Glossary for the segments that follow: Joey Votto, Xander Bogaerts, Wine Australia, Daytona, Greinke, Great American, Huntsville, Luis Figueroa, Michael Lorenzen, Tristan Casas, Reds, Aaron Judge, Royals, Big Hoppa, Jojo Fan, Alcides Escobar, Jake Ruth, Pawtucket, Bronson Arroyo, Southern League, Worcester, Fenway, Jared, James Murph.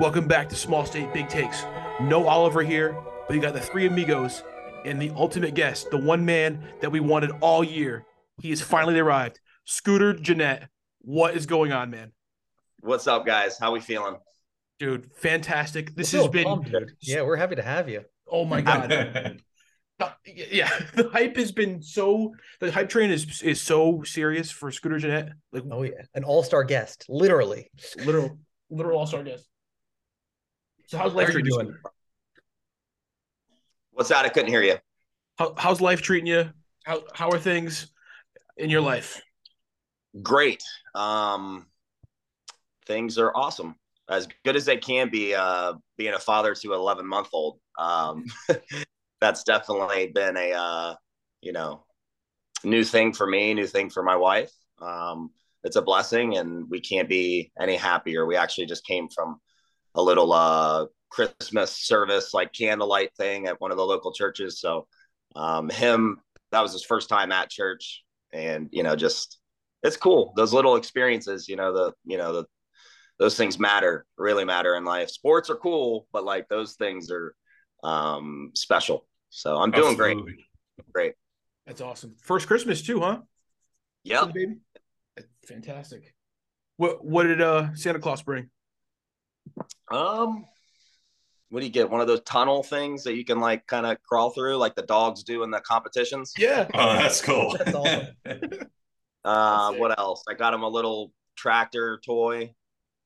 Welcome back to Small State Big Takes. No Oliver here, but you got the three amigos and the ultimate guest, the one man that we wanted all year. He has finally arrived. Scooter Gennett, what is going on, man? What's up, guys? How we feeling? Dude, fantastic. This has been... pumped. Yeah, we're happy to have you. Oh, my God. Yeah, the hype has been so... The hype train is so serious for Scooter Gennett. Like, oh, yeah. An all-star guest, literally. Literal all-star guest. So how's life treating you? What's that? I couldn't hear you. How's life treating you? How are things in your life? Great. Things are awesome. As good as they can be, being a father to an 11-month-old. That's definitely been a, new thing for me, new thing for my wife. It's a blessing, and we can't be any happier. We actually just came from a little Christmas service, like candlelight thing at one of the local churches. So that was his first time at church, and, just, it's cool. Those little experiences, those things really matter in life. Sports are cool, but like those things are special. So I'm doing great. That's awesome. First Christmas too, huh? Yeah. Fantastic. What did Santa Claus bring? What do you get? One of those tunnel things that you can like kind of crawl through, like the dogs do in the competitions. Yeah. Oh, that's cool. That's awesome. What else? I got him a little tractor toy.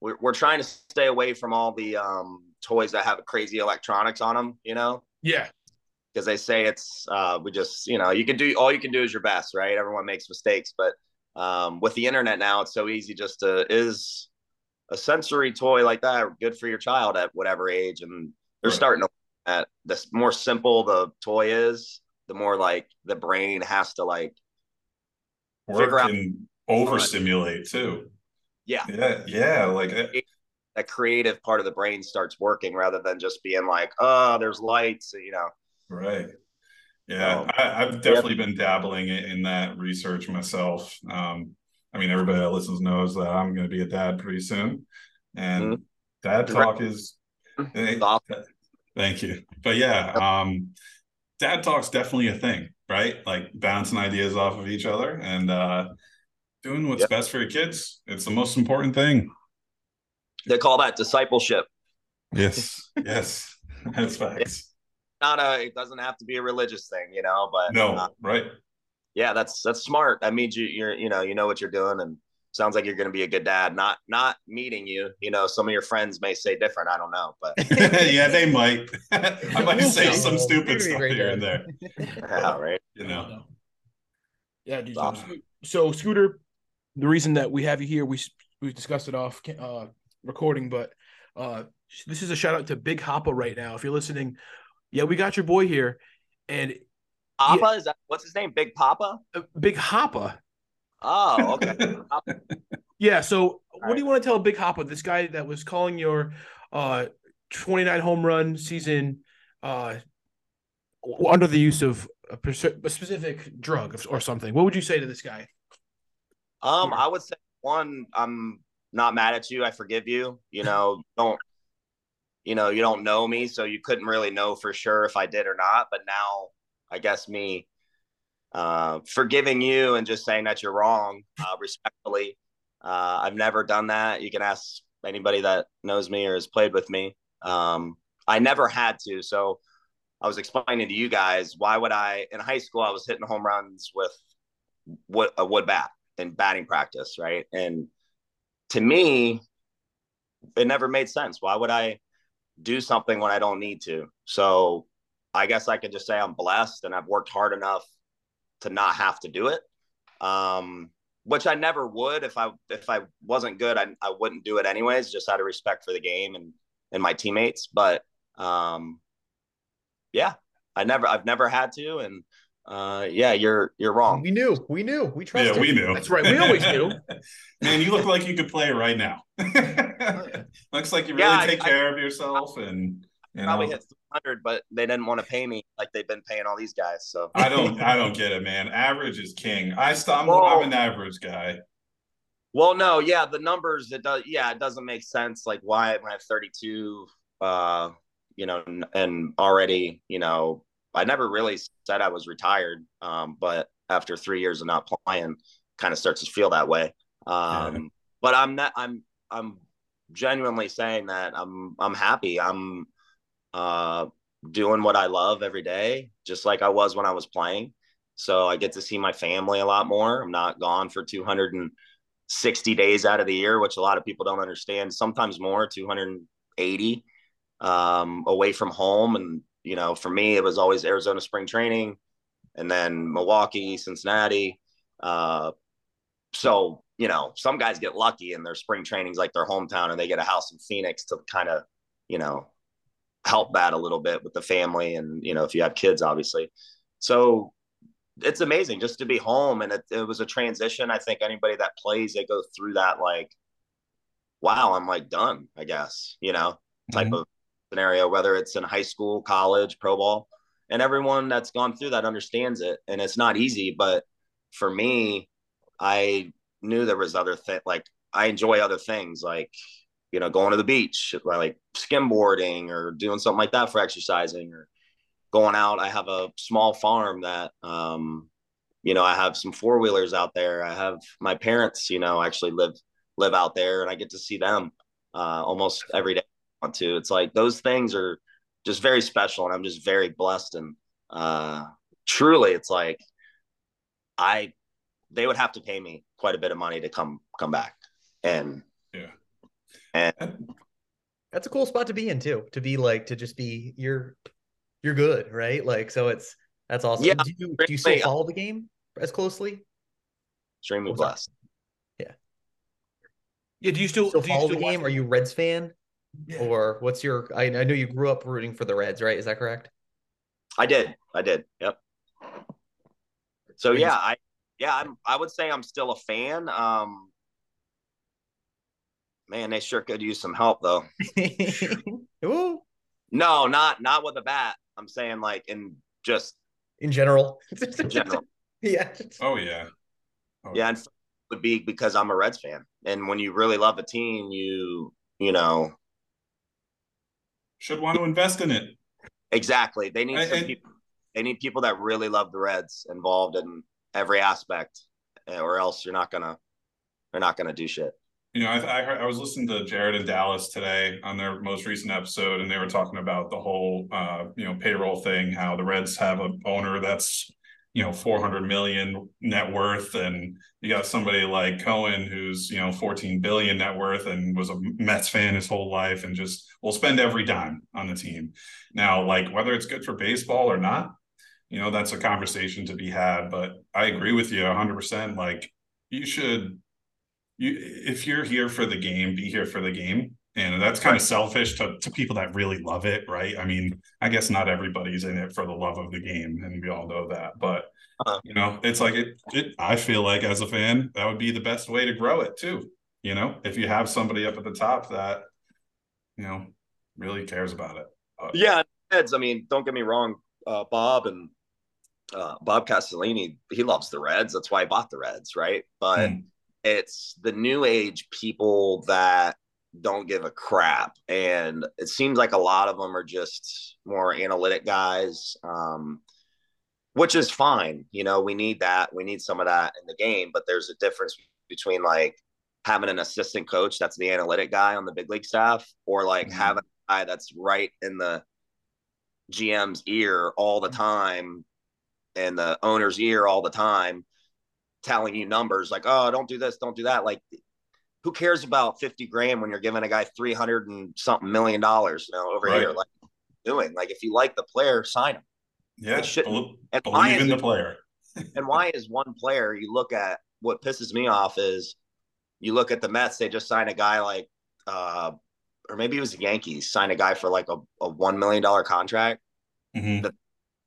We're trying to stay away from all the toys that have crazy electronics on them. Yeah. Because they say it's we just you can do is your best, right? Everyone makes mistakes, but with the internet now, it's so easy just to is. A sensory toy like that, good for your child at whatever age, and they're starting to. At the more simple the toy is, the more like the brain has to like figure out and overstimulate too. Yeah, like that creative part of the brain starts working rather than just being like, oh, there's lights, right? Yeah, I've definitely been dabbling in that research myself. I mean, everybody that listens knows that I'm going to be a dad pretty soon. And dad talk is... Thank you. But yeah, dad talk's definitely a thing, right? Like bouncing ideas off of each other and doing what's best for your kids. It's the most important thing. They call that discipleship. Yes. Yes. That's facts. It's it doesn't have to be a religious thing, but... No, right. Yeah, that's smart. That means you're what you're doing, and sounds like you're going to be a good dad. Not meeting you, some of your friends may say different. I don't know, but yeah, they might. I might say some stupid stuff here and there. Yeah, right. Yeah, dude. So Scooter, the reason that we have you here, we discussed it off recording, but this is a shout out to Big Hoppa right now. If you're listening, yeah, we got your boy here, and. Papa? Is that what's his name? Big Papa? Big Hoppa. Oh, okay. Yeah. So, what do you want to tell Big Hoppa, this guy that was calling your 29 home run season under the use of a specific drug or something? What would you say to this guy? I would say one, I'm not mad at you. I forgive you. You don't know me, so you couldn't really know for sure if I did or not. But now. I guess me forgiving you and just saying that you're wrong respectfully. I've never done that. You can ask anybody that knows me or has played with me. I never had to. So I was explaining to you guys, why would I, in high school, I was hitting home runs with a wood bat in batting practice. Right. And to me, it never made sense. Why would I do something when I don't need to? So I guess I could just say I'm blessed and I've worked hard enough to not have to do it, which I never would. If I wasn't good, I wouldn't do it anyways, just out of respect for the game and my teammates. But I've never had to. And you're wrong. We knew. We trusted. Yeah, we knew. That's right. We always knew. Man, you look like you could play right now. Looks like you really take care of yourself and. And probably hit 300, but they didn't want to pay me like they've been paying all these guys. So I don't get it, man. Average is king. I'm an average guy. Well, no, yeah, the numbers, it doesn't make sense. Like, why when I have 32, and already, I never really said I was retired, but after 3 years of not playing, kind of starts to feel that way. But I'm genuinely saying that I'm happy. I'm doing what I love every day, just like I was when I was playing. So I get to see my family a lot more. I'm not gone for 260 days out of the year, which a lot of people don't understand. Sometimes more, 280 away from home. And, for me, it was always Arizona spring training and then Milwaukee, Cincinnati. So, some guys get lucky and their spring training's like their hometown and they get a house in Phoenix to kind of, help that a little bit with the family. And, if you have kids, obviously. So it's amazing just to be home. And it was a transition. I think anybody that plays, they go through that, like, wow, I'm like done, I guess, type of scenario, whether it's in high school, college, pro ball, and everyone that's gone through that understands it. And it's not easy, but for me, I knew there was other things. Like, I enjoy other things, like, going to the beach, like skimboarding or doing something like that for exercising, or going out. I have a small farm that, I have some four-wheelers out there. I have my parents, actually live out there, and I get to see them almost every day if I want to. It's like those things are just very special, and I'm just very blessed. And truly, it's like they would have to pay me quite a bit of money to come back. And yeah. And that's a cool spot to be in too, you're good. Right. Like, so that's awesome. Yeah, do you still follow the game as closely? Extremely blessed. That? Yeah. Yeah. Do you follow the game? Are you Reds fan? Yeah. Or what's your, I know you grew up rooting for the Reds, right? Is that correct? I did. Yep. So yeah, I would say I'm still a fan. Man, they sure could use some help, though. Ooh. No, not with a bat. I'm saying, like, in general. In general. Yeah. Oh, yeah. Oh, yeah, and it would be because I'm a Reds fan. And when you really love a team, you should want to invest in it. Exactly. They need people that really love the Reds involved in every aspect, or else they're not gonna do shit. I was listening to Jared in Dallas today on their most recent episode, and they were talking about the whole payroll thing, how the Reds have an owner that's $400 million net worth, and you got somebody like Cohen who's $14 billion net worth and was a Mets fan his whole life and just will spend every dime on the team. Now, like, whether it's good for baseball or not, that's a conversation to be had, but I agree with you 100%. Like, if you're here for the game, be here for the game. And that's kind of selfish to people that really love it. Right. I mean, I guess not everybody's in it for the love of the game, and we all know that, but it's like, I feel like as a fan, that would be the best way to grow it too. If you have somebody up at the top that, really cares about it. Yeah. Reds, I mean, don't get me wrong. Bob and Bob Castellini, he loves the Reds. That's why he bought the Reds, right? But it's the new age people that don't give a crap. And it seems like a lot of them are just more analytic guys, which is fine. We need that. We need some of that in the game. But there's a difference between, like, having an assistant coach that's the analytic guy on the big league staff, or like having a guy that's right in the GM's ear all the time and the owner's ear all the time, telling you numbers like, oh, don't do this, don't do that. Like, who cares about 50 grand when you're giving a guy 300 and something million dollars over right here? Like, doing, like, if you like the player, sign him. Yeah, believe in the player. And why is one player, you look at, what pisses me off is you look at the Mets, they just signed a guy like or maybe it was the Yankees, signed a guy for like a $1 million contract that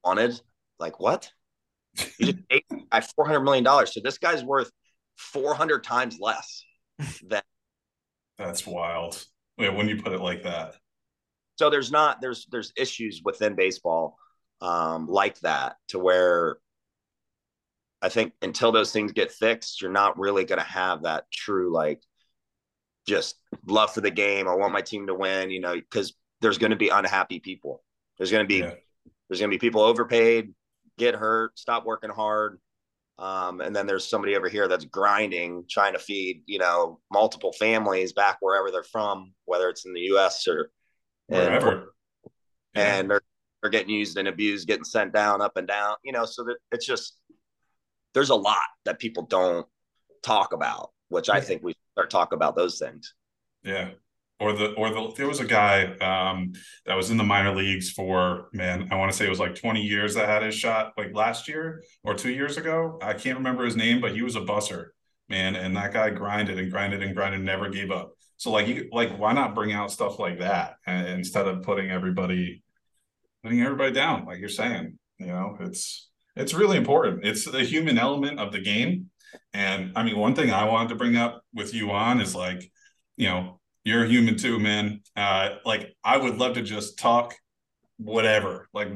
wanted. Like, what? You just paid by $400 million. So this guy's worth 400 times less than. That's wild. Wait, when you put it like that. So there's issues within baseball like that, to where I think until those things get fixed, you're not really going to have that true, like, just love for the game. I want my team to win, you know, because there's going to be unhappy people. There's going to be, there's going to be people overpaid, get hurt, stop working hard. And then there's somebody over here that's grinding, trying to feed, you know, multiple families back wherever they're from, whether it's in the U.S. or wherever. And they're getting used and abused, getting sent down, up and down, you know, so that it's just, there's a lot that people don't talk about, which I think we start talking about those things. Yeah. Or there was a guy that was in the minor leagues for, man, I want to say it was like 20 years that had his shot, like last year or 2 years ago. I can't remember his name, but he was a busser, man. And that guy grinded and grinded and grinded, never gave up. So like, you, like, why not bring out stuff like that instead of putting everybody down, like you're saying? You know, it's really important. It's the human element of the game. And I mean, one thing I wanted to bring up with you on is, like, you know, you're a human too, man. Like, I would love to just talk whatever. Like,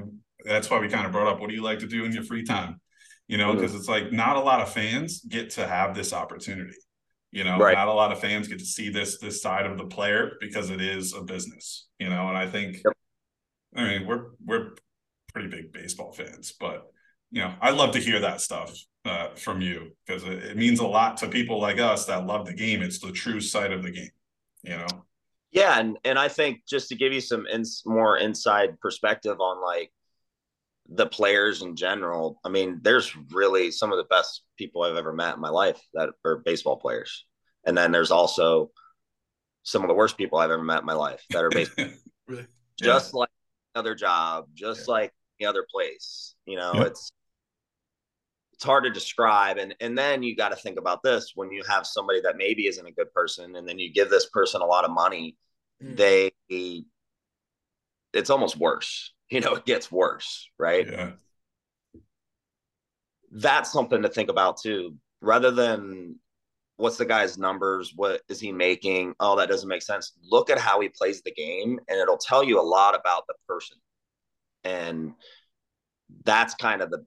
that's why we kind of brought up, what do you like to do in your free time? You know, because it's like, not a lot of fans get to have this opportunity. You know, not a lot of fans get to see this side of the player, because it is a business, you know? And I think, I mean, we're pretty big baseball fans, but, you know, I love to hear that stuff from you, because it means a lot to people like us that love the game. It's the true side of the game. You know? Yeah. And I think, just to give you some more inside perspective on, like, the players in general, I mean, there's really some of the best people I've ever met in my life that are baseball players. And then there's also some of the worst people I've ever met in my life that are baseball really? Just like another job, just like the other place, you know, it's hard to describe. And then you got to think about this, when you have somebody that maybe isn't a good person, and then you give this person a lot of money, it's almost worse, you know, it gets worse. Right. Yeah. That's something to think about too, rather than what's the guy's numbers? What is he making? Oh, that doesn't make sense. Look at how he plays the game, and it'll tell you a lot about the person. And that's kind of the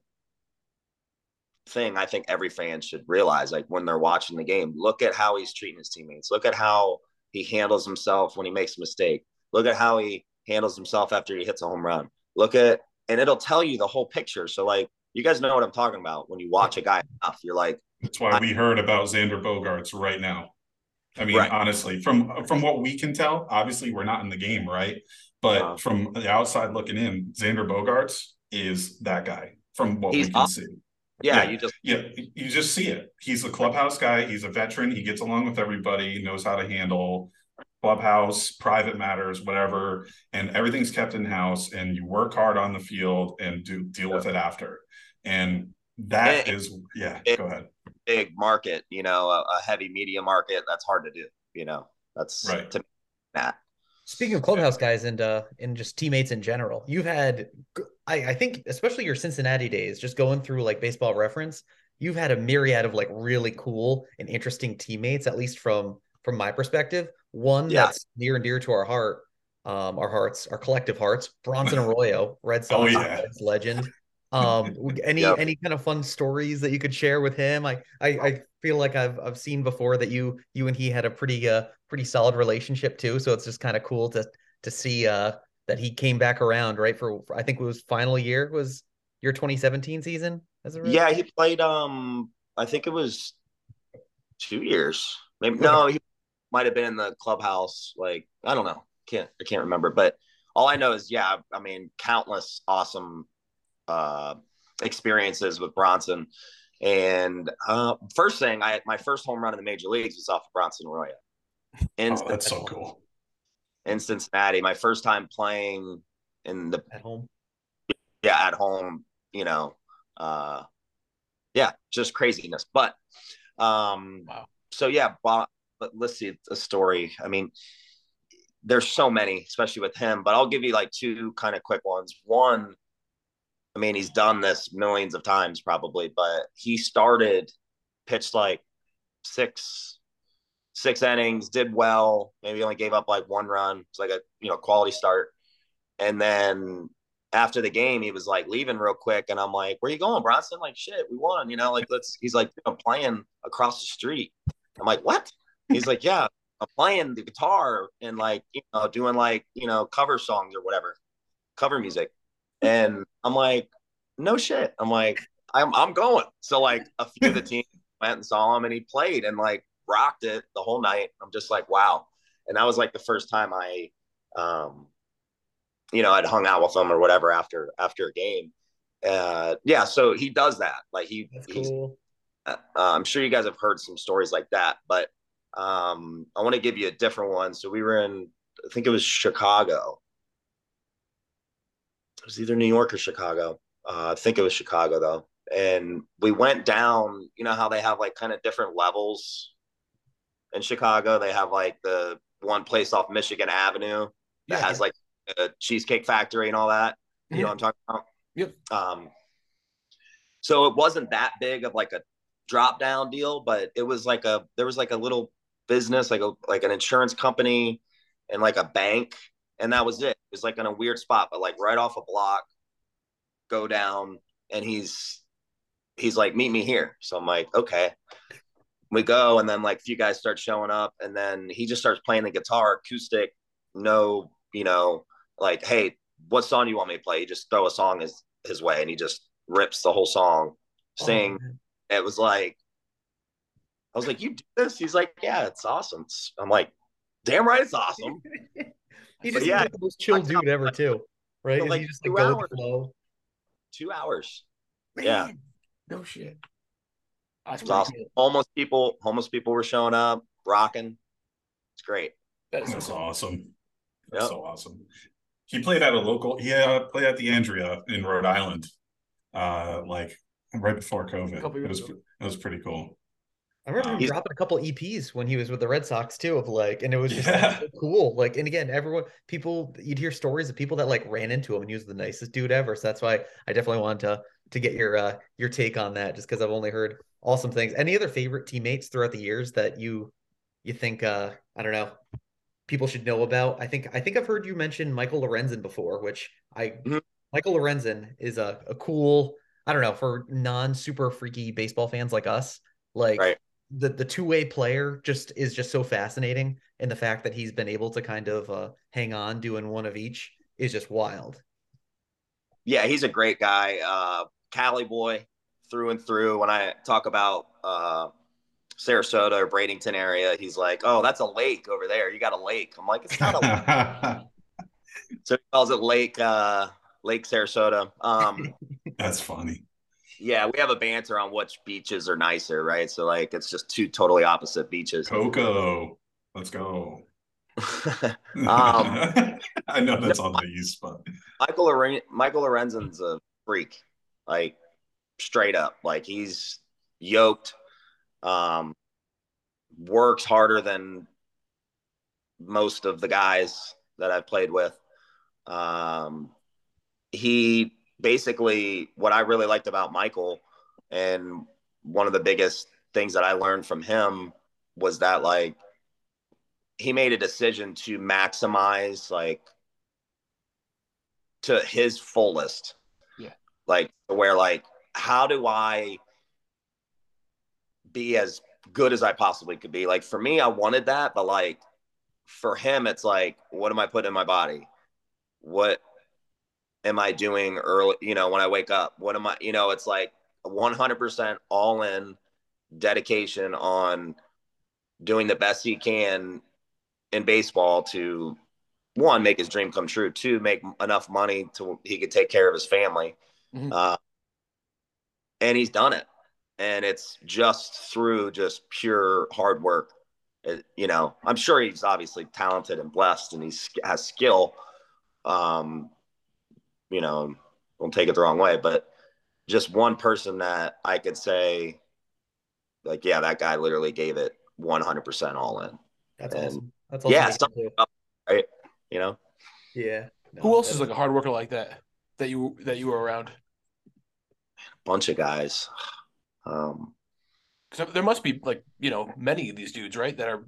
thing I think every fan should realize, like, when they're watching the game, look at how he's treating his teammates, look at how he handles himself when he makes a mistake, look at how he handles himself after he hits a home run, and it'll tell you the whole picture. So, like, you guys know what I'm talking about when you watch a guy enough, you're like, that's why we heard about Xander Bogaerts right now. I mean, honestly, from what we can tell, obviously we're not in the game, right? But from the outside looking in, Xander Bogaerts is that guy from what we can see. Yeah, you just see it. He's a clubhouse guy. He's a veteran. He gets along with everybody. He knows how to handle clubhouse, private matters, whatever, and everything's kept in house. And you work hard on the field and deal with it after. And that go ahead. Big market, you know, a heavy media market. That's hard to do. You know, that's right. To me, that. Speaking of clubhouse guys and just teammates in general, you've had, I think, especially your Cincinnati days, just going through, like, Baseball Reference, you've had a myriad of, like, really cool and interesting teammates, at least from my perspective. One that's near and dear to our heart, our hearts, our collective hearts, Bronson Arroyo, Red Sox Reds legend. Any kind of fun stories that you could share with him? I feel like I've seen before that you and he had a pretty solid relationship too. So it's just kind of cool to see that he came back around, right? For I think it was final year, was your 2017 season? As a he played I think it was 2 years. Maybe no, he might have been in the clubhouse, like, I don't know. I can't remember. But all I know is I mean, countless awesome experiences with Bronson. And first thing, my first home run in the major leagues was off of Bronson Arroyo. That's so cool. In Cincinnati, my first time playing at home. Yeah, at home, you know. Just craziness. But but let's see a story. I mean, there's so many, especially with him, but I'll give you, like, two kind of quick ones. One, I mean, he's done this millions of times probably, but he pitched like six innings, did well, maybe only gave up like one run. It's like a, you know, quality start. And then after the game, he was like leaving real quick. And I'm like, where you going, Bronson? Like, shit, we won, you know, like, let's, he's like, I'm playing across the street. I'm like, what? He's like, yeah, I'm playing the guitar and like, you know, doing like, you know, cover songs or whatever, cover music. And I'm like, no shit. I'm like, I'm going. So like a few of the team went and saw him and he played and like rocked it the whole night. I'm just like, wow. And that was like the first time I, you know, I'd hung out with him or whatever after a game. Yeah. So he does that. Like he's cool. I'm sure you guys have heard some stories like that, but I want to give you a different one. So we were in, I think it was Chicago. It was either New York or Chicago. I think it was Chicago though. And we went down, you know how they have like kind of different levels in Chicago. They have like the one place off Michigan Avenue that has like a Cheesecake Factory and all that. You know what I'm talking about? Yep. So it wasn't that big of like a drop down deal, but it was like a, there was like a little business, like a, like an insurance company and like a bank. And that was it. It was like in a weird spot, but like right off a block, go down. And he's like, meet me here. So I'm like, okay, we go. And then like a few guys start showing up and then he just starts playing the guitar, acoustic, no, you know, like, hey, what song do you want me to play? You just throw a song his way. And he just rips the whole song, sing. Oh, it was like, I was like, you do this? He's like, yeah, it's awesome. I'm like, damn right, it's awesome. He's just the most chill dude ever too. Right. So like he just, like, 2 hours. Man, yeah. No shit. That's awesome. Homeless people were showing up, rocking. It's great. That's awesome. That's so awesome. He played at a local, played at the Andrea in Rhode Island, like right before COVID. It was pretty cool. I remember him dropping a couple EPs when he was with the Red Sox too, of like, and it was just so cool. Like, and again, you'd hear stories of people that like ran into him, and he was the nicest dude ever. So that's why I definitely wanted to get your take on that, just because I've only heard awesome things. Any other favorite teammates throughout the years that you think I don't know, people should know about? I think I've heard you mention Michael Lorenzen before, which Michael Lorenzen is a cool, I don't know, for non super freaky baseball fans like us, like. Right. The two-way player is just so fascinating, and the fact that he's been able to kind of hang on doing one of each is just wild. Yeah, he's a great guy. Cali boy through and through. When I talk about Sarasota or Bradenton area, he's like, oh, that's a lake over there. You got a lake. I'm like, it's not a lake. So he calls it Lake Sarasota. That's funny. Yeah, we have a banter on which beaches are nicer, right? So, like, it's just two totally opposite beaches. Coco, let's go. I know that's on the East, but Michael Lorenzen's a freak, like, straight up. Like, he's yoked, works harder than most of the guys that I've played with. He... Basically, what I really liked about Michael, and one of the biggest things that I learned from him, was that like he made a decision to maximize like to his fullest. Yeah. Like where like, how do I be as good as I possibly could be? Like for me, I wanted that, but like for him, it's like, what am I putting in my body? What am I doing early, you know, when I wake up? What am I, you know, it's like 100% all in dedication on doing the best he can in baseball to, one, make his dream come true, two, make enough money to he could take care of his family. And he's done it. And it's just through just pure hard work. You know, I'm sure he's obviously talented and blessed and he has skill. You know, don't take it the wrong way, but just one person that I could say, like, yeah, that guy literally gave it 100% all in. That's awesome. That's awesome. Yeah, something up, right? You know? Yeah. No, who else is like a hard worker like that, that you were around? A bunch of guys. There must be like, you know, many of these dudes, right, that are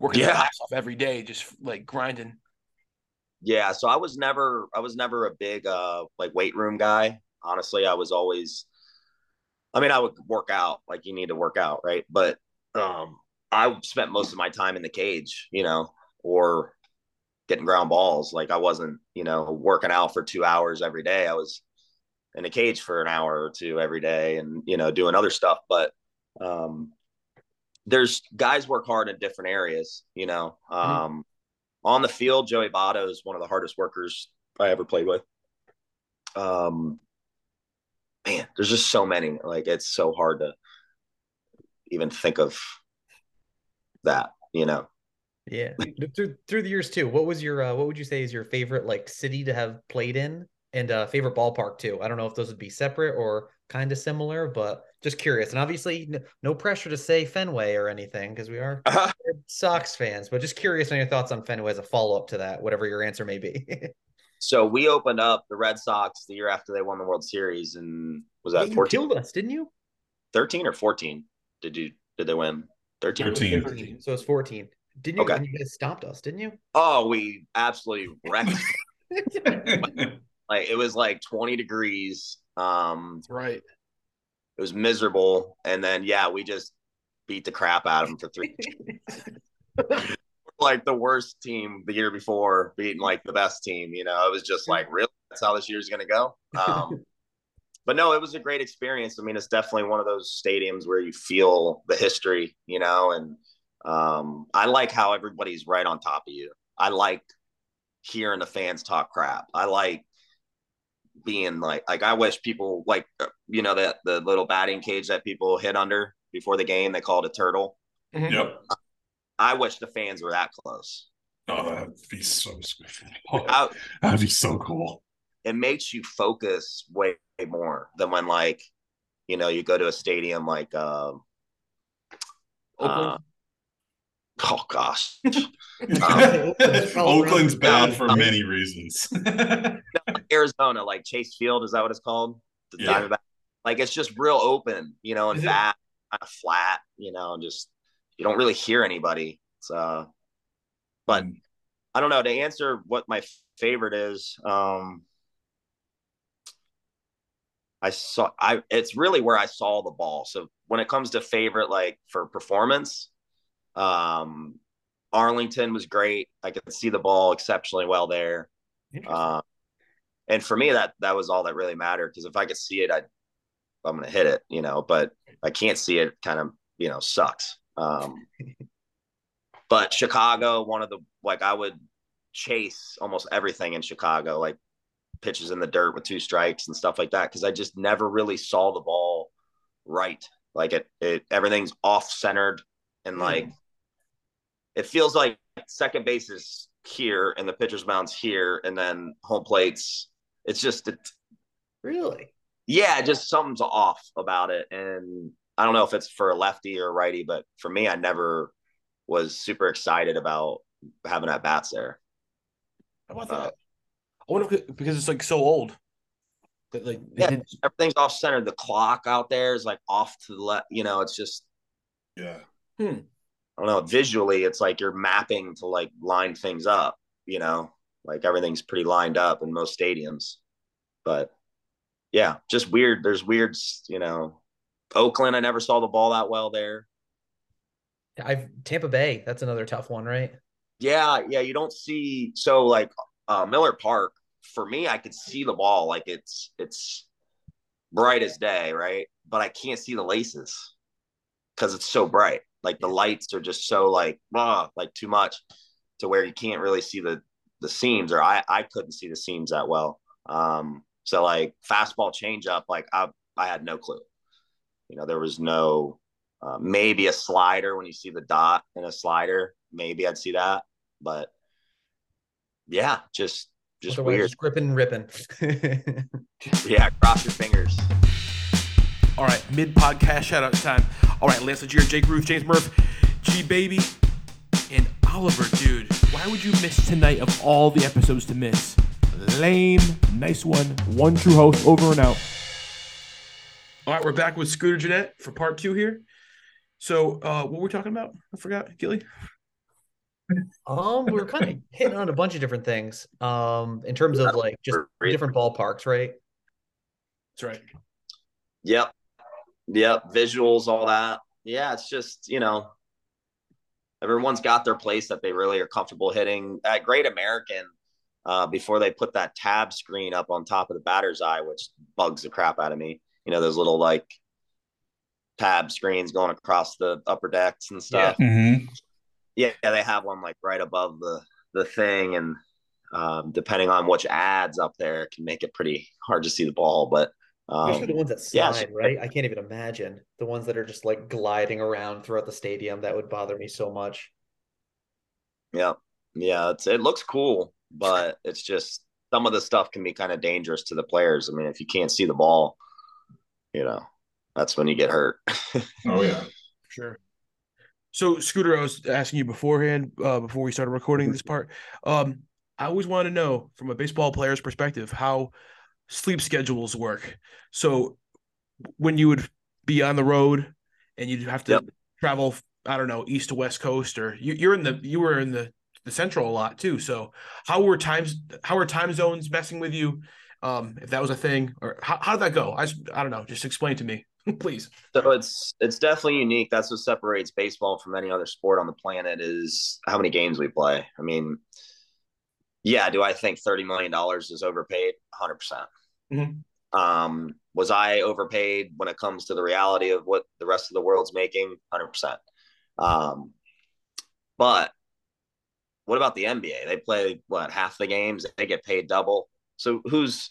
working their ass off every day, just like grinding. Yeah, so I was never a big like weight room guy. Honestly, I was always, I mean, I would work out, like you need to work out, right? But I spent most of my time in the cage, you know, or getting ground balls. Like I wasn't, you know, working out for 2 hours every day. I was in the cage for an hour or two every day and, you know, doing other stuff. But there's guys work hard in different areas, you know. On the field, Joey Votto is one of the hardest workers I ever played with. Man, there's just so many. Like, it's so hard to even think of that, you know. Yeah. Through the years too, what was your what would you say is your favorite like city to have played in, and favorite ballpark too? I don't know if those would be separate or kind of similar, but just curious. And obviously, no pressure to say Fenway or anything because we are Red Sox fans. But just curious on your thoughts on Fenway as a follow up to that, whatever your answer may be. So we opened up the Red Sox the year after they won the World Series, and was that 14? You killed us, didn't you? 13 or 14? Did they win? 13. So it's 14. Didn't you? Okay. You guys stopped us, didn't you? Oh, we absolutely wrecked. Like it was like 20 degrees. That's right. It was miserable, and then yeah, we just beat the crap out of them for 3. Like the worst team the year before beating like the best team. You know, it was just like, really, that's how this year's gonna go. But no, it was a great experience. I mean, it's definitely one of those stadiums where you feel the history, you know, and. I like how everybody's right on top of you. I like hearing the fans talk crap. I like being like I wish people like, you know, that the little batting cage that people hit under before the game, they called a turtle. Mm-hmm. Yep. I wish the fans were that close. Oh, that'd be so sweet. Oh, that'd be so cool. It makes you focus way more than when, like, you know, you go to a stadium like, oh gosh. Oakland's bad for many reasons. Arizona, like Chase Field, is that what it's called? The Diamondbacks. Like it's just real open, you know, and bad, kind of flat, you know, and just you don't really hear anybody. So but I don't know, to answer what my favorite is, it's really where I saw the ball. So when it comes to favorite, like for performance, Arlington was great. I could see the ball exceptionally well there. And for me, that was all that really mattered. Cause if I could see it, I'm going to hit it, you know, but I can't see it, kind of, you know, sucks. But Chicago, I would chase almost everything in Chicago, like pitches in the dirt with 2 strikes and stuff like that. Cause I just never really saw the ball right. Like it everything's off centered. And like, it feels like second base is here and the pitcher's mound's here and then home plate's, it's just. Really? Yeah, just something's off about it. And I don't know if it's for a lefty or a righty, but for me, I never was super excited about having at-bats there. How about that? I wonder if, because it's like so old. That like everything's off center. The clock out there is like off to the left, you know, it's just. Yeah. I don't know. Visually, it's like you're mapping to like line things up, you know, like everything's pretty lined up in most stadiums. But yeah, just weird. There's weird, you know, Oakland. I never saw the ball that well there. Tampa Bay. That's another tough one, right? Yeah. Yeah. You don't see. So like Miller Park, for me, I could see the ball like it's bright as day. Right. But I can't see the laces because it's so bright. Like the lights are just so like, too much to where you can't really see the seams, or I couldn't see the seams that well. So like fastball changeup, like I had no clue, you know, there was no, maybe a slider when you see the dot in a slider, maybe I'd see that, but yeah, just weird. Just gripping and ripping. Yeah. Cross your fingers. All right. Mid podcast shout out time. All right, Lance Legere, Jake Ruth, James Murph, G Baby, and Oliver, dude. Why would you miss tonight of all the episodes to miss? Lame. Nice one. One true host, over and out. All right, we're back with Scooter Gennett for part 2 here. So what were we talking about? I forgot, Gilly. We were kind of hitting on a bunch of different things in terms of like just different ballparks, right? That's right. Yep. Visuals, all that. Yeah, it's just, you know, everyone's got their place that they really are comfortable hitting. At Great American, before they put that tab screen up on top of the batter's eye, which bugs the crap out of me. You know, those little like tab screens going across the upper decks and stuff. Yeah. Mm-hmm. Yeah, they have one like right above the thing, and depending on which ad's up there, it can make it pretty hard to see the ball. But especially the ones that slide, right? I can't even imagine the ones that are just like gliding around throughout the stadium. That would bother me so much. Yeah, it looks cool, but it's just some of the stuff can be kind of dangerous to the players. I mean, if you can't see the ball, you know, that's when you get hurt. Oh yeah, sure. So, Scooter, I was asking you beforehand, before we started recording this part, I always wanted to know, from a baseball player's perspective, how sleep schedules work. So, when you would be on the road and you'd have to travel, I don't know, east to west coast, or you were in the central a lot too. So, how were time zones messing with you, if that was a thing, or how did that go? I don't know. Just explain to me. Please. So it's definitely unique. That's what separates baseball from any other sport on the planet, is how many games we play. I mean, yeah. Do I think $30 million is overpaid? 100%. Mm-hmm. Was I overpaid when it comes to the reality of what the rest of the world's making? 100%. But what about the NBA? They play what, half the games, they get paid double. So who's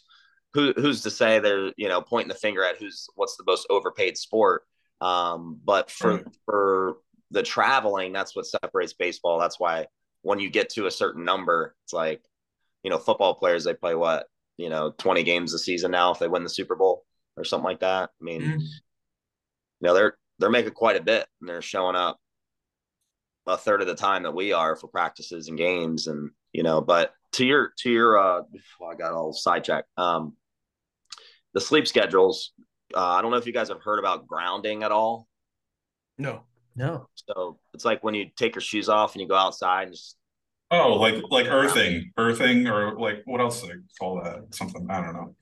to say they're, you know, pointing the finger at what's the most overpaid sport. But for the traveling, that's what separates baseball. That's why when you get to a certain number, it's like, you know, football players, they play what, you know, 20 games a season now, if they win the Super Bowl or something like that. I mean, you know, they're making quite a bit, and they're showing up a third of the time that we are for practices and games. And, you know, but I got all sidetracked. The sleep schedules, I don't know if you guys have heard about grounding at all. No. So it's like when you take your shoes off and you go outside and just. Oh, like earthing or like, what else do they call that? Something, I don't know.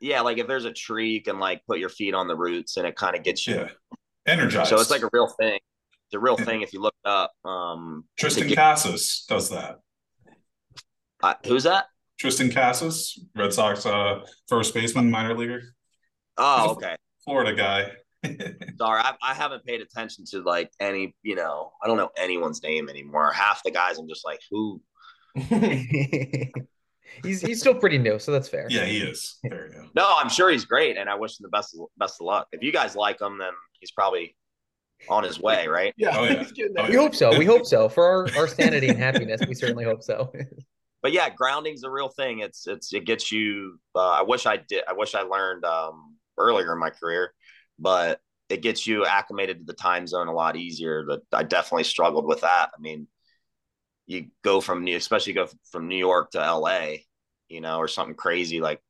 Yeah. Like if there's a tree, you can like put your feet on the roots and it kind of gets you energized. So it's like a real thing. It's a real thing. If you look it up, Tristan Casas does that. Who's that? Tristan Casas, Red Sox first baseman, minor leaguer. Oh, okay. Florida guy. Sorry, I haven't paid attention to like any, you know, I don't know anyone's name anymore. Half the guys, I'm just like, who? he's still pretty new, so that's fair. Yeah, he is. There you go. No, I'm sure he's great, and I wish him the best of luck. If you guys like him, then he's probably on his way, right? Yeah. Oh, yeah. We hope so. We hope so. For our sanity and happiness, we certainly hope so. But yeah, grounding's a real thing. It gets you. I wish I learned earlier in my career, but it gets you acclimated to the time zone a lot easier. But I definitely struggled with that. I mean, you go from New York to LA, you know, or something crazy like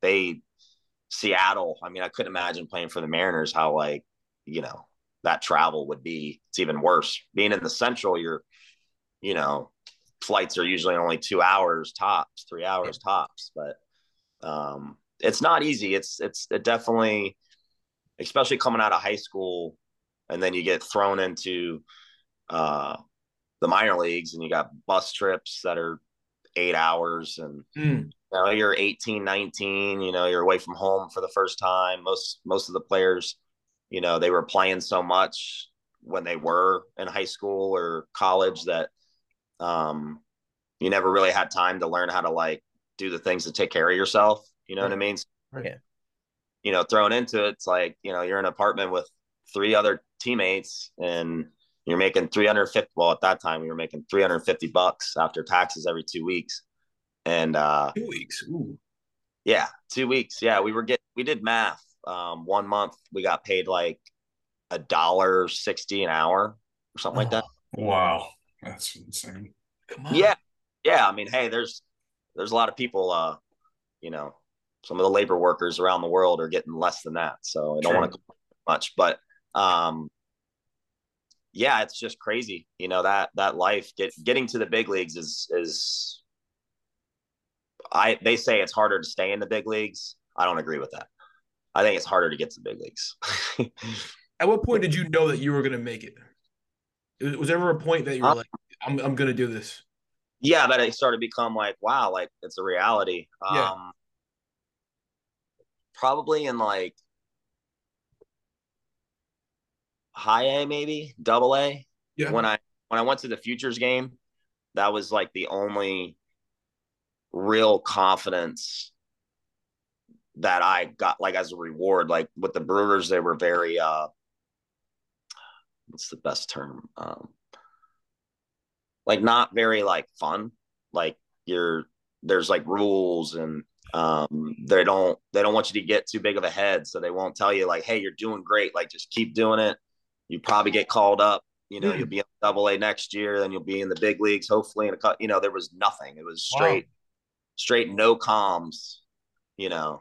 Seattle. I mean, I couldn't imagine playing for the Mariners, how like, you know, that travel would be. It's even worse being in the central. You're, you know, flights are usually only 2 hours tops, 3 hours tops, but it's not easy. It definitely, especially coming out of high school, and then you get thrown into the minor leagues, and you got bus trips that are 8 hours, and you know, you're 18, 19, you know, you're away from home for the first time. Most of the players, you know, they were playing so much when they were in high school or college that you never really had time to learn how to like do the things to take care of yourself. You know what I mean? Okay. You know, thrown into it, it's like, you know, you're in an apartment with three other teammates, and you're making at that time we were making $350 after taxes every 2 weeks. And 2 weeks. Ooh. Yeah. 2 weeks. Yeah. We did math. 1 month we got paid like $1.60 an hour or something like that. Wow. That's insane. Come on. Yeah. I mean, hey, there's a lot of people. You know, some of the labor workers around the world are getting less than that, so I don't want to complain much. But yeah, it's just crazy. You know, that life, getting to the big leagues is they say it's harder to stay in the big leagues. I don't agree with that. I think it's harder to get to the big leagues. At what point did you know that you were going to make it? Was there ever a point that you were like, I'm going to do this? Yeah, that it started to become like, wow, like it's a reality. Yeah. Probably in like high A, maybe double A. Yeah. When I went to the Futures game, that was like the only real confidence that I got, like as a reward. Like with the Brewers, they were very, what's the best term? Like not very like fun. Like there's like rules and they don't want you to get too big of a head. So they won't tell you like, hey, you're doing great. Like just keep doing it. You probably get called up, you know, you'll be in double A next year. Then you'll be in the big leagues, hopefully in a cut, you know, there was nothing. It was straight, no comms, you know,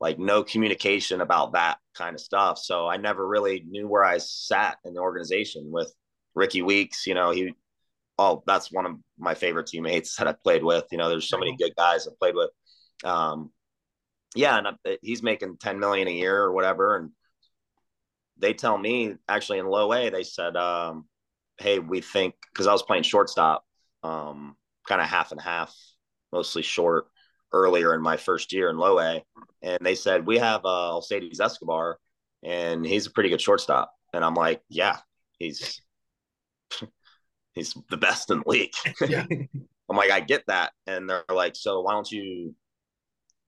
like no communication about that kind of stuff. So I never really knew where I sat in the organization. With Ricky Weeks, you know, that's one of my favorite teammates that I played with. You know, there's so many good guys I played with. Yeah, and he's making $10 million a year or whatever. And they tell me, actually in low A, they said, hey, we think, because I was playing shortstop, kind of half and half, mostly short earlier in my first year in low A. And they said, we have Alcides Escobar, and he's a pretty good shortstop. And I'm like, yeah, he's the best in the league. Yeah. I'm like, I get that. And they're like, so why don't you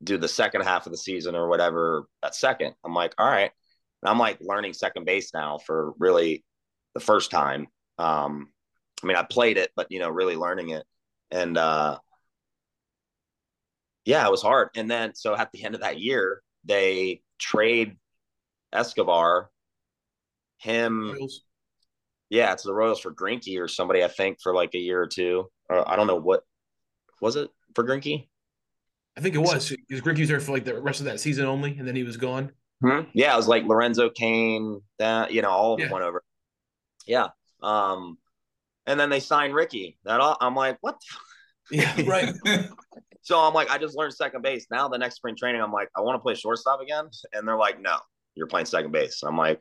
do the second half of the season or whatever at second? I'm like, all right. And I'm like learning second base now for really the first time. I mean, I played it, but, you know, really learning it. And yeah, it was hard. And then, so at the end of that year, they trade Escobar, him. Royals. Yeah, it's the Royals for Greinke or somebody, I think, for like a year or two. I don't know what was it for Greinke. I think it was because Greinke was there for like the rest of that season only, and then he was gone. Mm-hmm. Yeah, it was like Lorenzo, Kane, that, you know, all of them went over. Yeah, and then they signed Ricky. I'm like, what? Yeah, right. So I'm like, I just learned second base. Now the next spring training, I'm like, I want to play shortstop again, and they're like, no, you're playing second base. I'm like,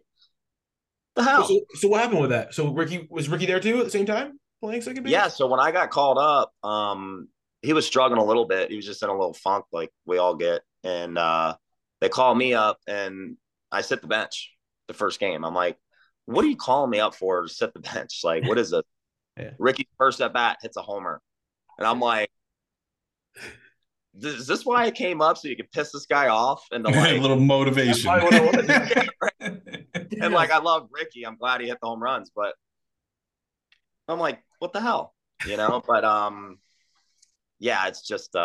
the hell? So what happened with that? So was Ricky there too at the same time playing second base? Yeah. So when I got called up, he was struggling a little bit. He was just in a little funk, like we all get. And they call me up, and I sit the bench the first game. I'm like, what are you calling me up for to sit the bench? Like, what is this? Yeah. Ricky's first at bat hits a homer, and I'm like, is this why I came up, so you could piss this guy off? And like, a little motivation. And like, I love Ricky. I'm glad he hit the home runs, but I'm like, what the hell, you know? But yeah, it's just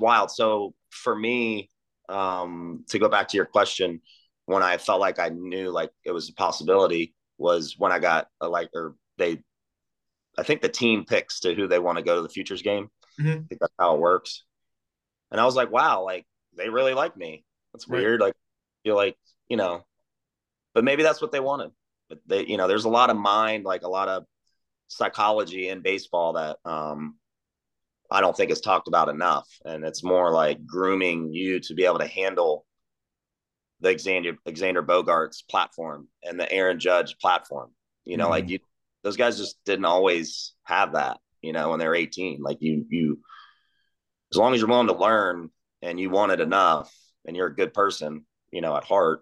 wild. So for me, to go back to your question, when I felt like I knew like it was a possibility was when I got I think the team picks to who they want to go to the Futures game. Mm-hmm. I think that's how it works. And I was like, wow, like they really like me. That's weird. Right. Like, I feel like, you know, but maybe that's what they wanted. But they, you know, there's a lot of mind, like a lot of psychology in baseball that I don't think is talked about enough. And it's more like grooming you to be able to handle the Xander Bogaerts platform and the Aaron Judge platform. You know, like those guys just didn't always have that, you know, when they're 18. Like you, as long as you're willing to learn and you want it enough and you're a good person, you know, at heart,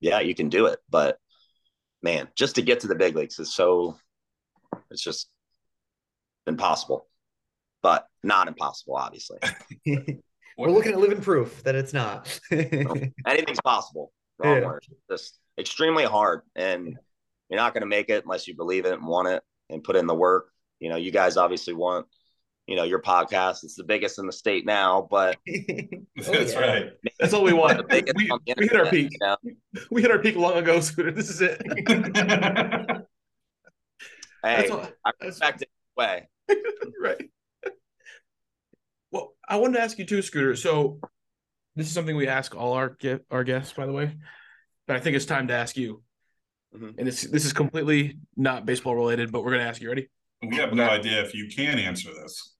yeah, you can do it. But man, just to get to the big leagues is it's just impossible, but not impossible, obviously. We're looking at living proof that it's not. Anything's possible. Wrong word. Just extremely hard. And you're not going to make it unless you believe it and want it and put in the work. You know, you guys obviously want, you know, your podcast. It's the biggest in the state now, but that's right. That's all we want. We hit our peak. You know? We hit our peak long ago, Scooter. This is it. Hey, I respect it way. Right. Well, I wanted to ask you too, Scooter. So this is something we ask all our guests, by the way, but I think it's time to ask you. And this is completely not baseball related, but we're going to ask you. Ready? We have no idea if you can answer this.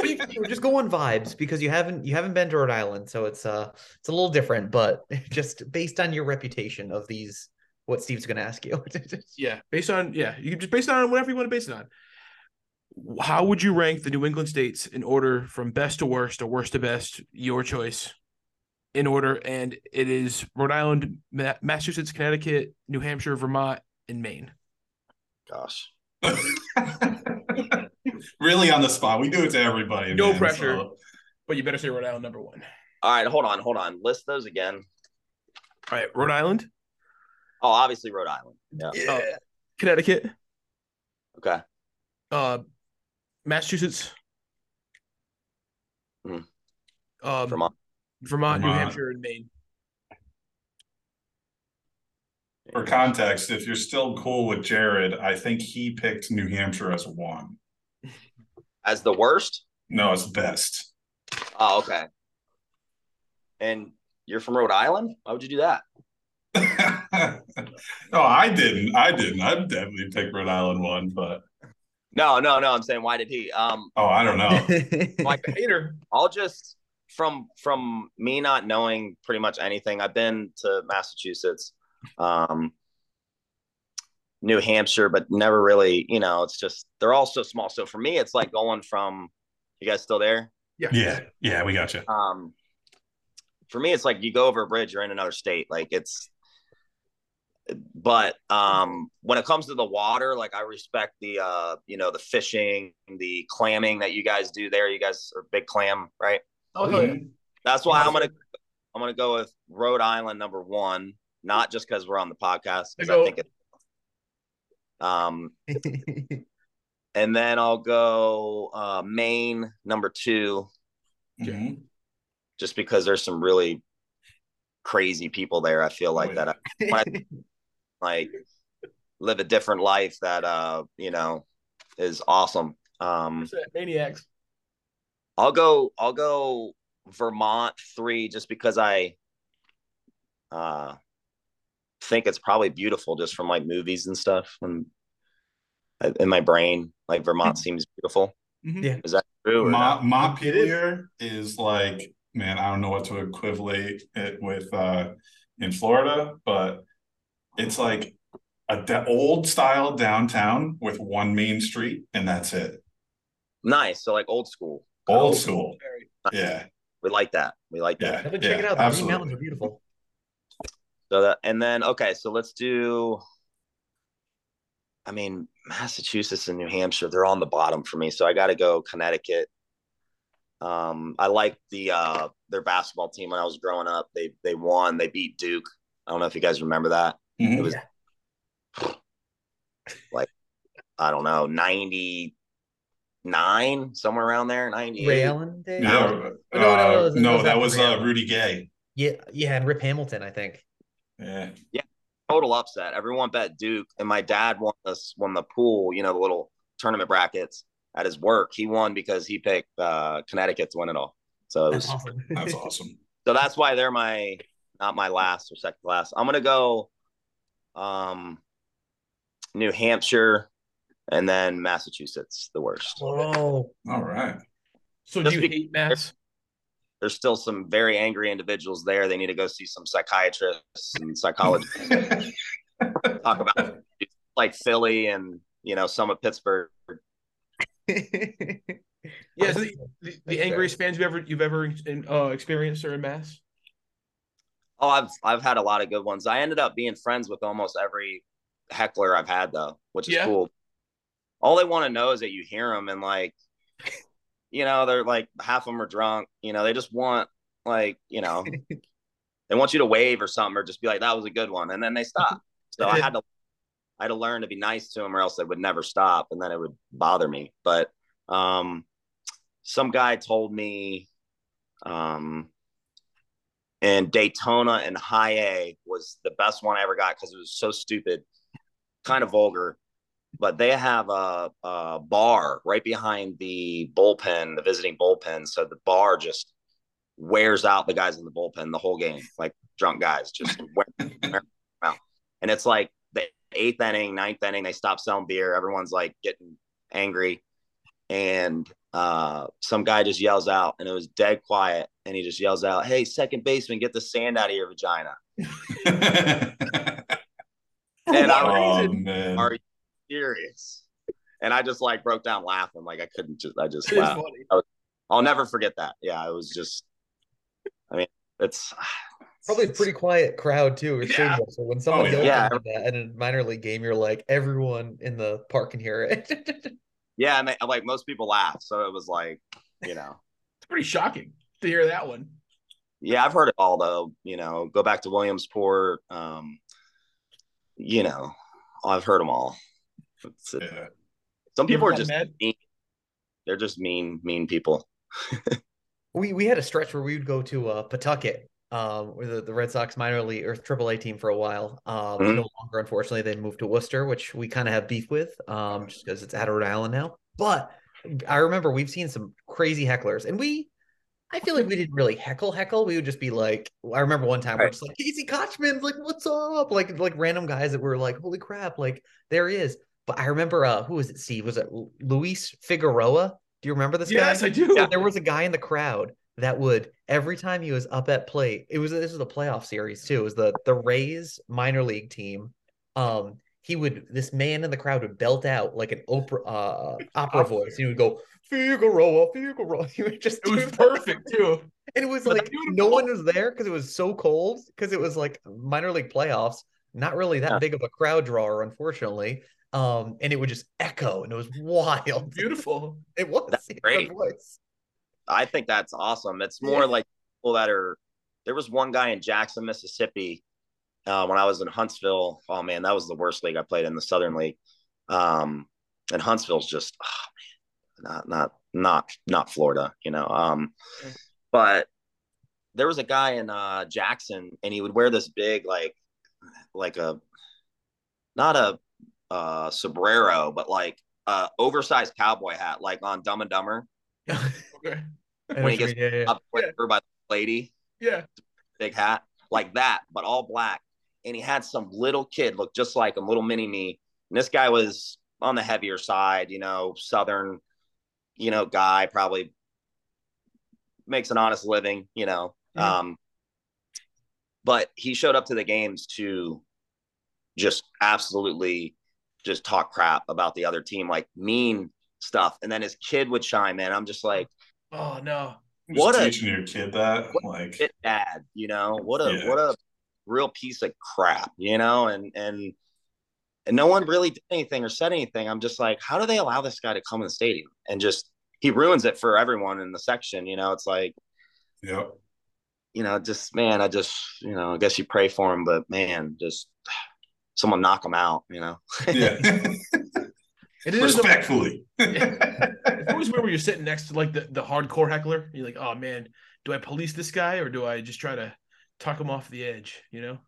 We're just going vibes because you haven't been to Rhode Island, so it's a little different. But just based on your reputation of these, what Steve's going to ask you. You can just base it on whatever you want to base it on. How would you rank the New England states in order from best to worst or worst to best? Your choice. In order, and it is Rhode Island, Massachusetts, Connecticut, New Hampshire, Vermont, and Maine. Gosh. Really on the spot. We do it to everybody. No man, pressure, so. But you better say Rhode Island number one. All right, hold on. List those again. All right, Rhode Island. Oh, obviously Rhode Island. Yeah. Connecticut. Okay. Massachusetts. Vermont, New Hampshire, and Maine. For context, if you're still cool with Jared, I think he picked New Hampshire as one. As the worst? No, as best. Oh, okay. And you're from Rhode Island? Why would you do that? No, I didn't. I definitely picked Rhode Island one, but... No. I'm saying, why did he? Oh, I don't know. Like, Peter, I'll just... From me not knowing pretty much anything, I've been to Massachusetts, New Hampshire, but never really, it's just, they're all so small. So for me, it's like going from, you guys still there? Yeah, we got you. For me, it's like you go over a bridge, you're in another state. Like but when it comes to the water, like I respect the, the fishing, the clamming that you guys do there. You guys are big clam, right? Okay. That's why I'm gonna go with Rhode Island number one, not just because we're on the podcast. I think it's and then I'll go Maine number two, just because there's some really crazy people there. I feel like that I live a different life that is awesome. Maniacs. I'll go Vermont three, just because I think it's probably beautiful just from like movies and stuff. And in my brain, like Vermont seems beautiful. Mm-hmm. Yeah, is that true? Montpelier is like, man, I don't know what to equivalate it with in Florida, but it's like an old style downtown with one main street, and that's it. Nice, so like old school. Old school. Yeah. We like that. Yeah, check it out. The Green Mountains are beautiful. So so let's do, Massachusetts and New Hampshire, they're on the bottom for me. So I got to go Connecticut. I like their basketball team when I was growing up. They won. They beat Duke. I don't know if you guys remember that. Mm-hmm. It was like, I don't know, 99, somewhere around there. 98. Ray Allen Day? No, that was Rudy Gay. Yeah, and Rip Hamilton, I think. Yeah, total upset. Everyone bet Duke, and my dad won the pool, the little tournament brackets at his work. He won because he picked Connecticut to win it all. So that's awesome. That's awesome. So that's why they're not my last or second last. I'm gonna go New Hampshire. And then Massachusetts, the worst. Oh, all right. So do you hate Mass? There's still some very angry individuals there. They need to go see some psychiatrists and psychologists. Talk about like Philly and, some of Pittsburgh. Yeah, so the angriest fans you've ever experienced are in Mass? Oh, I've had a lot of good ones. I ended up being friends with almost every heckler I've had, though, which is cool. All they want to know is that you hear them and they're like half of them are drunk. They just want they want you to wave or something or just be like, that was a good one. And then they stop. So I had to learn to be nice to them or else they would never stop. And then it would bother me. But some guy told me in Daytona and High A was the best one I ever got because it was so stupid, kind of vulgar. But they have a bar right behind the bullpen, the visiting bullpen. So the bar just wears out the guys in the bullpen the whole game, like drunk guys just wear out. And it's like the eighth inning, ninth inning, they stopped selling beer. Everyone's like getting angry. And some guy just yells out, and it was dead quiet. And he just yells out, "Hey, second baseman, get the sand out of your vagina." And I was, man. Are you serious? And I just like broke down laughing. Like I just laughed. I'll never forget that. Yeah. It was just, I mean, it's probably a pretty quiet crowd too. Yeah. So when someone goes like that at a minor league game, you're like, everyone in the park can hear it. Yeah. And like most people laugh. So it was like, you know, it's pretty shocking to hear that one. Yeah. I've heard it all though. You know, go back to Williamsport. You know, I've heard them all. Yeah. Some people are just mean. They're just mean people. we had a stretch where we would go to Pawtucket, where the Red Sox minor league or AAA team for a while. Mm-hmm. No longer, unfortunately, they moved to Worcester, which we kind of have beef with, just because it's out of Rhode Island now. But I remember we've seen some crazy hecklers, and I feel like we didn't really heckle. We would just be like, I remember one time we're just like, Casey Kochman's like, what's up? Like random guys that were like, holy crap, like there he is. But I remember, who was it, Steve? Was it Luis Figueroa? Do you remember this guy? Yes, I do. Yeah, there was a guy in the crowd that would, every time he was up at plate, this was the playoff series too. It was the Rays minor league team. This man in the crowd would belt out like an opera voice. He would go, Figueroa. He would just perfect too. And it was like, no one was there because it was so cold, because it was like minor league playoffs. Not really that big of a crowd drawer, unfortunately. And it would just echo, and it was wild. Beautiful. It was. That's great. I think that's awesome. It's more like people that are – there was one guy in Jackson, Mississippi, when I was in Huntsville. Oh, man, that was the worst league I played in, the Southern League. And Huntsville's just – oh, man, not Florida, you know. But there was a guy in Jackson, and he would wear this big, like a – not a – sombrero, but like oversized cowboy hat, like on Dumb and Dumber. Okay. When he gets up by the lady. Yeah. Big hat. Like that, but all black. And he had some little kid look just like him, little mini me. And this guy was on the heavier side, you know, Southern, you know, guy, probably makes an honest living, you know. Yeah. But he showed up to the games to just absolutely just talk crap about the other team, like mean stuff. And then his kid would chime in. I'm just like, oh no, what just teaching your kid that, like, dad, you know, what a real piece of crap, you know, and no one really did anything or said anything. I'm just like, how do they allow this guy to come in the stadium? And just, he ruins it for everyone in the section, you know. It's like, yep, you know, just, man, I just, you know, I guess you pray for him, but man, just someone knock them out, you know? Yeah. It is respectfully. I always remember you're sitting next to like the hardcore heckler. You're like, oh man, do I police this guy or do I just try to talk him off the edge, you know?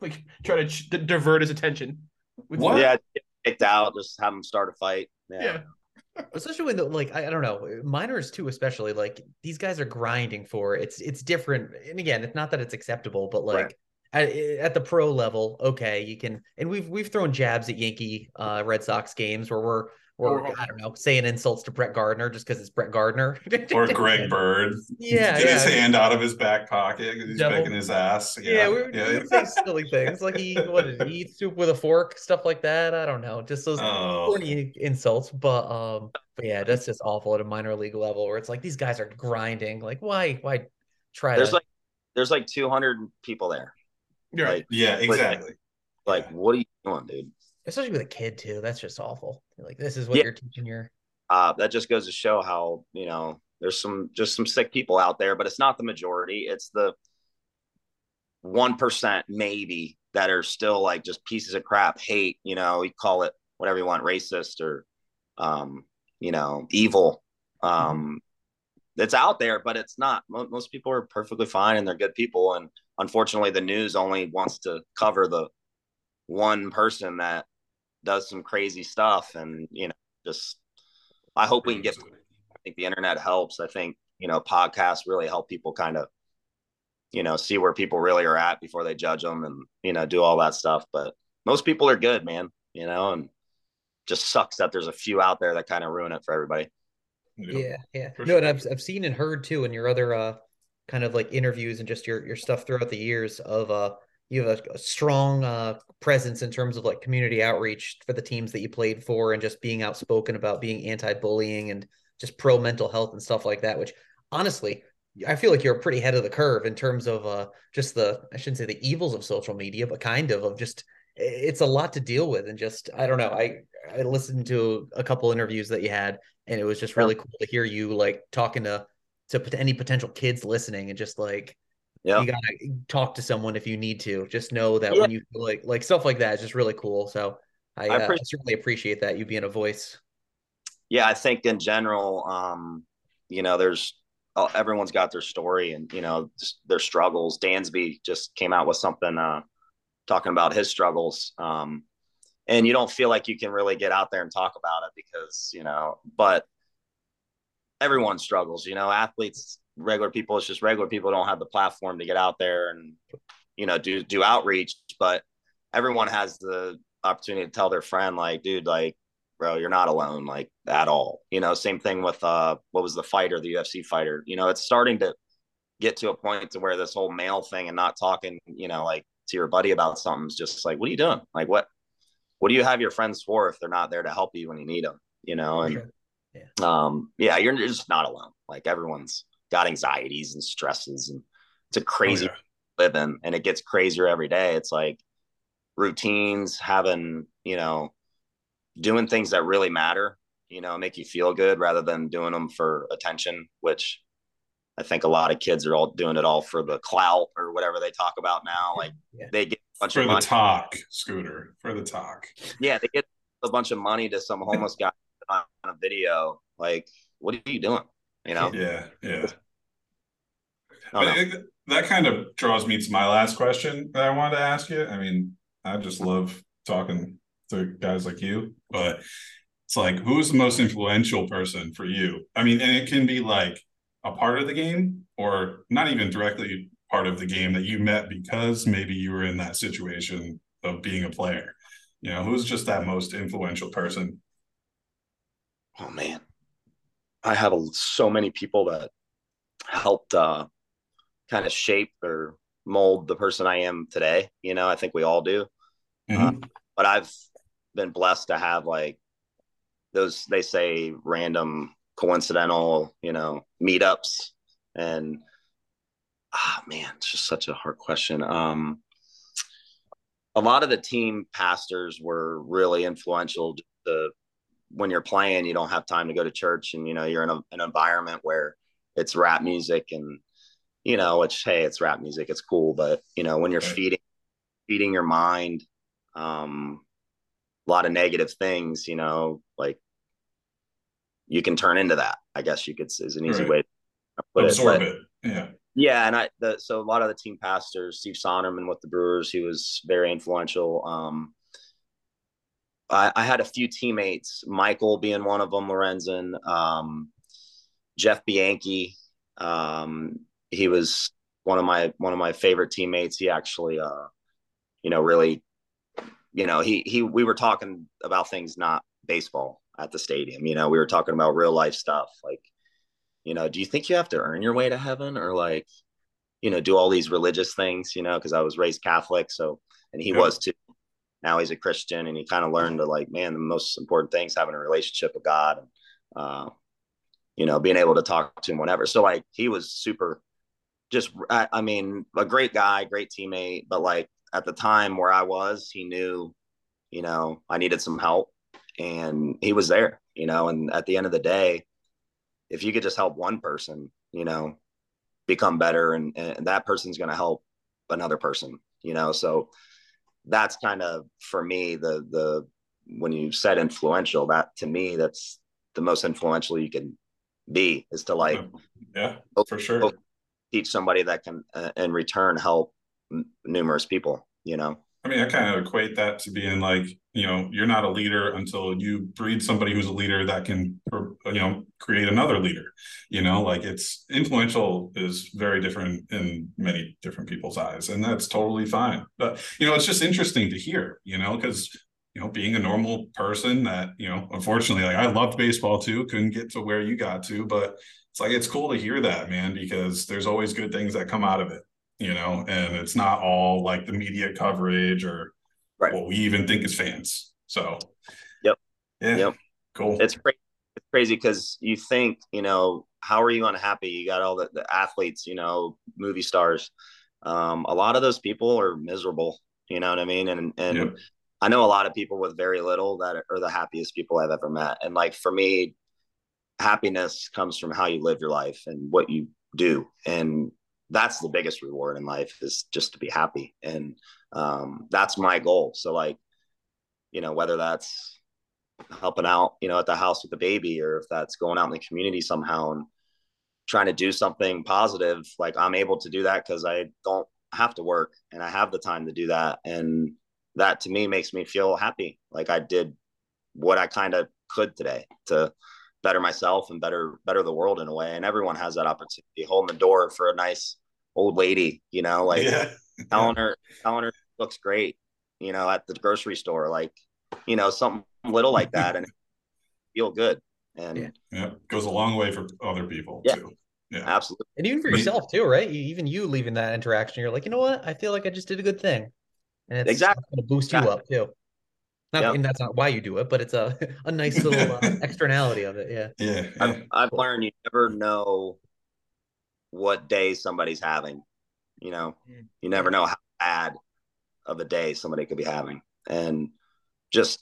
Like try to divert his attention. What? Yeah, get kicked out, just have him start a fight. Yeah. Especially when, like, I don't know, minors too, especially, like, these guys are grinding for it. It's different. And again, it's not that it's acceptable, but like, right. At the pro level, okay, you can, and we've thrown jabs at Yankee Red Sox games where we're I don't know, saying insults to Brett Gardner just because it's Brett Gardner or Greg Bird. Yeah, get his hand out of his back pocket because he's picking his ass. Yeah, we would say silly things like he eats soup with a fork, stuff like that. I don't know, just those corny insults. But yeah, that's just awful at a minor league level where it's like these guys are grinding. Like why try? There's like 200 people there. You're right. Yeah, exactly. Like, what are you doing, dude? Especially with a kid too. That's just awful. Like, this is what you're teaching your. That just goes to show how, you know, there's some sick people out there, but it's not the majority. It's the 1% maybe that are still like just pieces of crap, hate. You know, you call it whatever you want, racist or, you know, evil. It's out there, but it's not. Most people are perfectly fine and they're good people. And unfortunately, the news only wants to cover the one person that does some crazy stuff. And, you know, just, I hope we can get, I think the internet helps. I think, you know, podcasts really help people kind of you know, see where people really are at before they judge them and, you know, do all that stuff. But most people are good, man, you know, and just sucks that there's a few out there that kind of ruin it for everybody. Yeah. Yeah. No, sure. And I've seen and heard too, in your other kind of like interviews and just your stuff throughout the years of you have a strong presence in terms of like community outreach for the teams that you played for, and just being outspoken about being anti-bullying and just pro mental health and stuff like that, which honestly, I feel like you're pretty ahead of the curve in terms of just the, I shouldn't say the evils of social media, but kind of just, it's a lot to deal with. And just, I don't know, I listened to a couple interviews that you had, and it was just really cool to hear you like talking to any potential kids listening, and just like, you gotta talk to someone if you need to. Just know that when you feel like stuff like that is just really cool. So I certainly appreciate that, you being a voice. Yeah, I think in general, you know, everyone's got their story and, you know, their struggles. Dansby just came out with something talking about his struggles. And you don't feel like you can really get out there and talk about it because, you know, but everyone struggles, you know, athletes, regular people, it's just regular people don't have the platform to get out there and, you know, do outreach, but everyone has the opportunity to tell their friend, like, dude, like, bro, you're not alone, like, at all. You know, same thing with what was the UFC fighter. You know, it's starting to get to a point to where this whole male thing and not talking, you know, like to your buddy about something is just like, what are you doing? Like, what do you have your friends for if they're not there to help you when you need them? You know, and you're just not alone. Like, everyone's got anxieties and stresses, and it's a crazy living, and it gets crazier every day. It's like routines, having, you know, doing things that really matter, you know, make you feel good rather than doing them for attention, which I think a lot of kids are all doing it all for the clout or whatever they talk about now. Like they get a bunch of money. For the talk, Scooter, for the talk. Yeah, they get a bunch of money to some homeless guy on a video. Like, what are you doing? You know? Yeah, yeah. That kind of draws me to my last question that I wanted to ask you. I mean, I just love talking to guys like you, but it's like, who is the most influential person for you? I mean, and it can be like a part of the game or not even directly part of the game that you met because maybe you were in that situation of being a player. You know, who's just that most influential person? Oh, man. I have so many people that helped kind of shape or mold the person I am today. You know, I think we all do. Mm-hmm. But I've been blessed to have like those, they say, random coincidental, you know, meetups. And it's just such a hard question. A lot of the team pastors were really influential. When you're playing, you don't have time to go to church, and, you know, you're in an environment where it's rap music, and, you know, which, hey, it's rap music, it's cool, but, you know, when you're feeding your mind a lot of negative things, you know, like, you can turn into that, I guess you could, is an easy way to put absorb it. Yeah. And so a lot of the team pastors, Steve Sonderman with the Brewers, he was very influential. I had a few teammates, Michael being one of them, Lorenzen, Jeff Bianchi. He was one of my favorite teammates. He actually, you know, really, you know, we were talking about things, not baseball, at the stadium. You know, we were talking about real life stuff. Like, you know, do you think you have to earn your way to heaven, or like, you know, do all these religious things, you know, because I was raised Catholic. So, and he was too. Now he's a Christian, and he kind of learned to, like, man, the most important thing is having a relationship with God, and, you know, being able to talk to him whenever. So, like, he was super, just, I mean, a great guy, great teammate, but, like, at the time where I was, he knew, you know, I needed some help, and he was there, you know. And at the end of the day, if you could just help one person, you know, become better, and that person's going to help another person, you know. So that's kind of, for me, the when you said influential, that to me, that's the most influential you can be, is to, like, for sure, teach somebody that can in return help numerous people, you know. I mean, I kind of equate that to being like, you know, you're not a leader until you breed somebody who's a leader that can create another leader. It's influential is very different in many different people's eyes, and that's totally fine. But it's just interesting to hear, because being a normal person that, unfortunately, I loved baseball too, couldn't get to where you got to, but it's cool to hear that, man, because there's always good things that come out of it, and it's not all like the media coverage or right. what we even think as fans. So, yep. Yeah, yep. Cool. It's crazy. It's crazy because you think, how are you unhappy? You got all the athletes, movie stars. A lot of those people are miserable, you know what I mean? And yep. I know a lot of people with very little that are the happiest people I've ever met. And for me, happiness comes from how you live your life and what you do. And that's the biggest reward in life, is just to be happy. And that's my goal. So whether that's helping out, at the house with the baby, or if that's going out in the community somehow and trying to do something positive, I'm able to do that because I don't have to work and I have the time to do that. And that to me makes me feel happy. I did what I kind of could today to better myself and better the world in a way. And everyone has that opportunity, holding the door for a nice old lady, yeah. telling her looks great, at the grocery store, something little like that, and feel good. And yeah, goes a long way for other people too. Yeah, absolutely. And even for yourself too, right? Even you leaving that interaction, you're what? I feel like I just did a good thing. And it's exactly going to boost you up too. Not, yep. And that's not why you do it, but it's a nice little externality of it. Yeah. I've learned you never know what day somebody's having. You never know how bad of a day somebody could be having, and just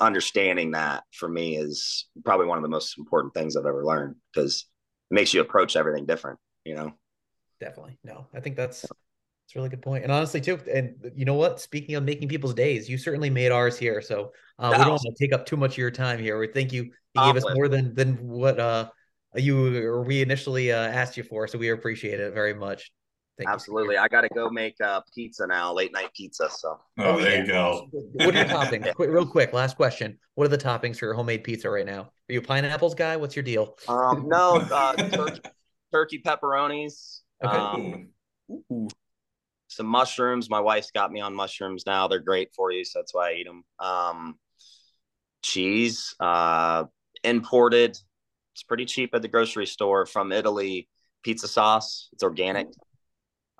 understanding that for me is probably one of the most important things I've ever learned, because it makes you approach everything different. Definitely. No, I think that's. It's a really good point. And honestly too, and you know what, speaking of making people's days, you certainly made ours here. So we don't want to take up too much of your time here. We thank you. You gave us more than what we initially asked you for. So we appreciate it very much. Absolutely. I got to go make pizza now, late night pizza. So you go. What are your toppings? Real quick, last question. What are the toppings for your homemade pizza right now? Are you a pineapples guy? What's your deal? No, turkey pepperonis. Okay. Ooh. Some mushrooms. My wife's got me on mushrooms now. They're great for you, so that's why I eat them. Cheese, imported. It's pretty cheap at the grocery store from Italy. Pizza sauce. It's organic.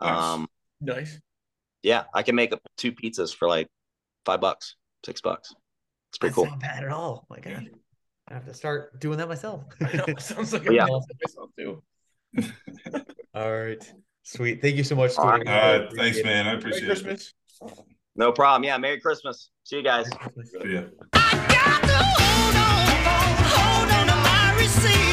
Nice. Nice. Yeah, I can make up 2 pizzas for like $5, $6. It's pretty cool. Not bad at all. Oh my God, I have to start doing that myself. I know. Sounds like I'm awesome myself too. All right. Sweet. Thank you so much, Scooter. Thanks, man. I appreciate it. No problem. Yeah, Merry Christmas. See you guys. See ya. I got to hold on to my receipt.